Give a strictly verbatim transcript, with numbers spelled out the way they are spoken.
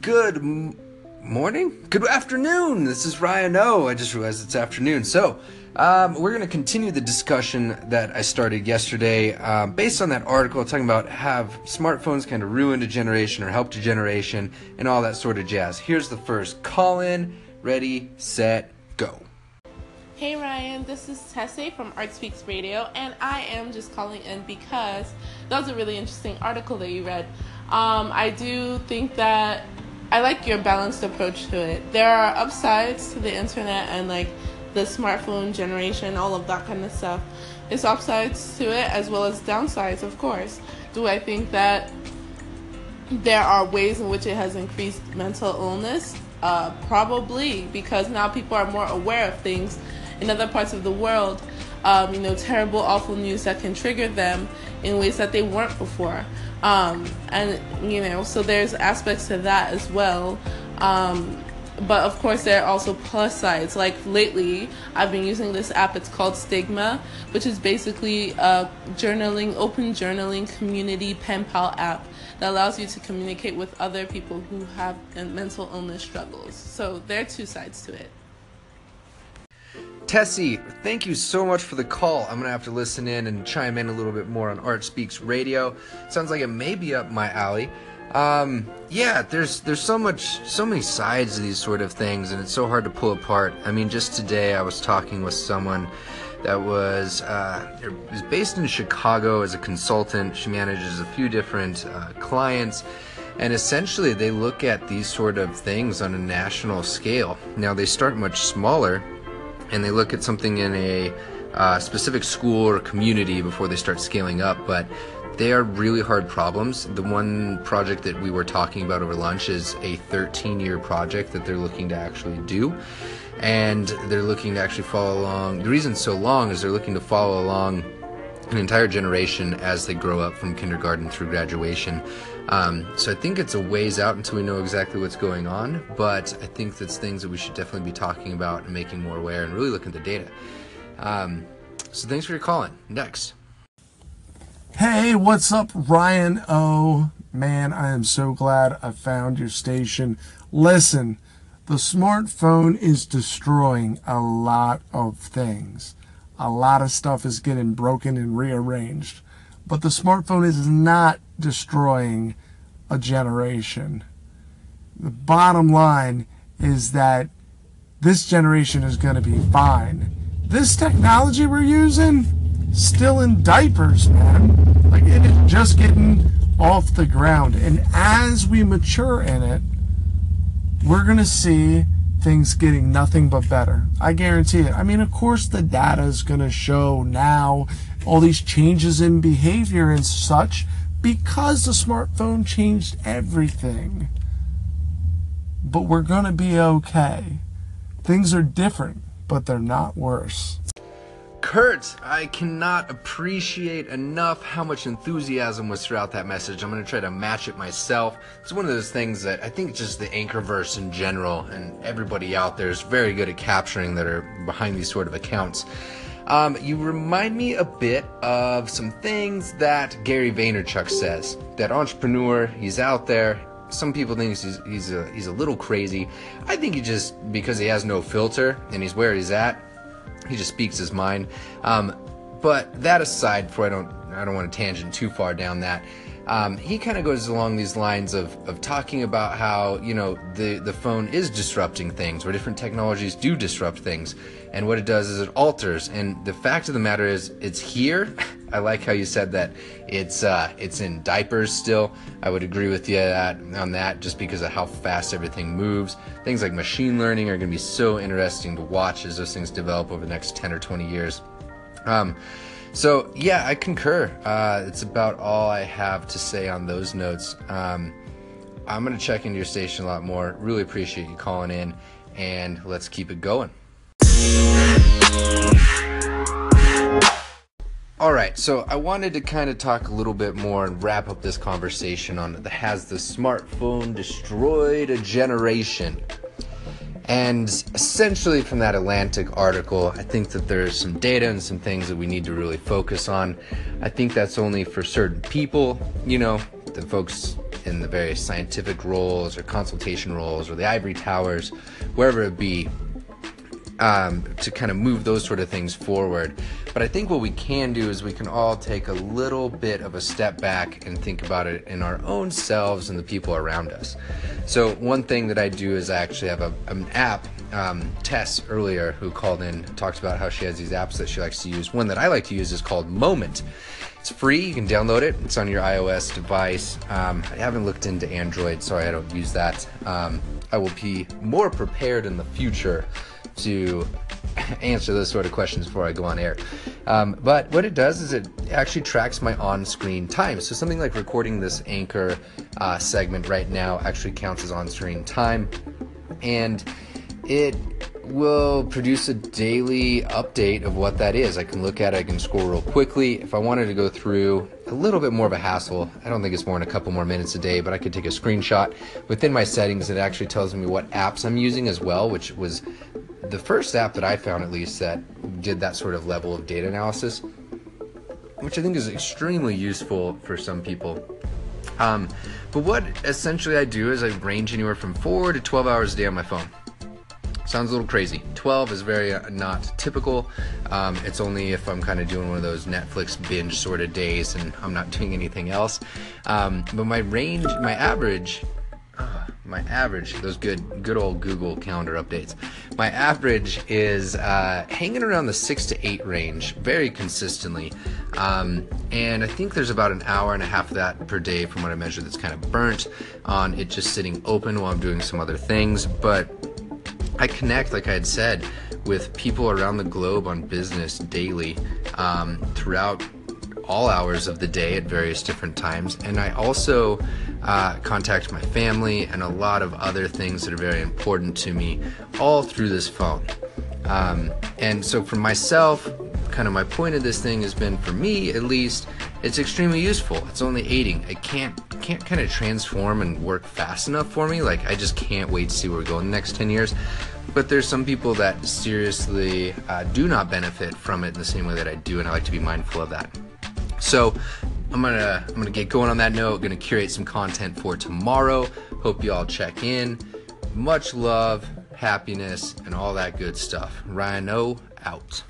Good m- morning? Good afternoon! This is Ryan O. I just realized it's afternoon. So, um, we're going to continue the discussion that I started yesterday uh, based on that article talking about have smartphones kind of ruined a generation or helped a generation and all that sort of jazz. Here's the first call in. Ready, set, go. Hey Ryan, this is Tessie from Art Speaks Radio, and I am just calling in because that was a really interesting article that you read. Um, I do think that I like your balanced approach to it. There are upsides to the internet and like the smartphone generation, all of that kind of stuff. There's upsides to it as well as downsides, of course. Do I think that there are ways in which it has increased mental illness? Uh, probably, because now people are more aware of things in other parts of the world, um, you know, terrible, awful news that can trigger them in ways that they weren't before. Um, and, you know, so there's aspects to that as well. Um, but, of course, there are also plus sides. Like, lately, I've been using this app. It's called Stigma, which is basically a journaling, open journaling community pen pal app that allows you to communicate with other people who have mental illness struggles. So there are two sides to it. Tessie, thank you so much for the call. I'm going to have to listen in and chime in a little bit more on Art Speaks Radio. Sounds like it may be up my alley. Um, yeah, there's there's so much, so many sides to these sort of things, and it's so hard to pull apart. I mean, just today I was talking with someone that was uh, is based in Chicago as a consultant. She manages a few different uh, clients. And essentially, they look at these sort of things on a national scale. Now, they start much smaller, and they look at something in a uh, specific school or community before they start scaling up, but they are really hard problems. The one project that we were talking about over lunch is a thirteen-year project that they're looking to actually do, and they're looking to actually follow along. The reason it's so long is they're looking to follow along an entire generation as they grow up from kindergarten through graduation. Um, so I think it's a ways out until we know exactly what's going on, but I think that's things that we should definitely be talking about and making more aware and really looking at the data. Um, so thanks for your calling. Next. Hey, what's up, Ryan O? Man, I am so glad I found your station. Listen, the smartphone is destroying a lot of things. A lot of stuff is getting broken and rearranged. But the smartphone is not destroying a generation. The bottom line is that this generation is going to be fine. This technology we're using, still in diapers, man. Like, it is just getting off the ground. And as we mature in it, we're going to see things getting nothing but better. I guarantee it. I mean, of course, the data is going to show now all these changes in behavior and such because the smartphone changed everything. But we're going to be okay. Things are different, but they're not worse. Kurt, I cannot appreciate enough how much enthusiasm was throughout that message. I'm going to try to match it myself. It's one of those things that I think just the Anchorverse in general and everybody out there is very good at capturing that are behind these sort of accounts. Um, you remind me a bit of some things that Gary Vaynerchuk says. That entrepreneur, he's out there. Some people think he's, he's, a, he's a little crazy. I think he just, because he has no filter and he's where he's at, he just speaks his mind. Um, but that aside, before I don't, I don't want to tangent too far down that. Um, he kind of goes along these lines of, of talking about how, you know, the, the phone is disrupting things, where different technologies do disrupt things. And what it does is it alters. And the fact of the matter is, it's here. I like how you said that it's uh, it's in diapers still. I would agree with you that, on that, just because of how fast everything moves. Things like machine learning are going to be so interesting to watch as those things develop over the next ten or twenty years. Um, so, yeah, I concur. Uh, it's about all I have to say on those notes. Um, I'm going to check into your station a lot more. Really appreciate you calling in, and let's keep it going. All right, so I wanted to kind of talk a little bit more and wrap up this conversation on the, has the smartphone destroyed a generation? And essentially from that Atlantic article, I think that there's some data and some things that we need to really focus on. I think that's only for certain people, you know, the folks in the various scientific roles or consultation roles or the ivory towers, wherever it be, um, to kind of move those sort of things forward. But I think what we can do is we can all take a little bit of a step back and think about it in our own selves and the people around us. So one thing that I do is I actually have a, an app. Um, Tess earlier, who called in, talked about how she has these apps that she likes to use. One that I like to use is called Moment. It's free. You can download it. It's on your iOS device. Um, I haven't looked into Android, so I don't use that. Um, I will be more prepared in the future to answer those sort of questions before I go on air. Um, but what it does is it actually tracks my on-screen time. So something like recording this anchor uh, segment right now actually counts as on-screen time. And it will produce a daily update of what that is. I can look at it, I can scroll real quickly. If I wanted to go through a little bit more of a hassle, I don't think it's more than a couple more minutes a day, but I could take a screenshot. Within my settings, it actually tells me what apps I'm using as well, which was the first app that I found, at least, that did that sort of level of data analysis, which I think is extremely useful for some people. Um, but what essentially I do is I range anywhere from four to twelve hours a day on my phone. Sounds a little crazy. twelve is very uh, not typical. Um, it's only if I'm kind of doing one of those Netflix binge sort of days and I'm not doing anything else. Um, but my range, my average, uh, my average, those good good old Google Calendar updates, my average is uh, hanging around the six to eight range very consistently. Um, and I think there's about an hour and a half of that per day from what I measured that's kind of burnt on it just sitting open while I'm doing some other things. But I connect, like I had said, with people around the globe on business daily, um, throughout all hours of the day at various different times. And I also uh, contact my family and a lot of other things that are very important to me all through this phone. Um, and so for myself, kind of my point of this thing has been, for me at least, it's extremely useful. It's only aiding. It can't can't kind of transform and work fast enough for me. Like, I just can't wait to see where we're going in the next ten years. But there's some people that seriously uh, do not benefit from it in the same way that I do, and I like to be mindful of that. So I'm gonna I'm gonna get going on that note. I'm gonna curate some content for tomorrow. Hope you all check in. Much love, happiness, and all that good stuff. Ryan O out.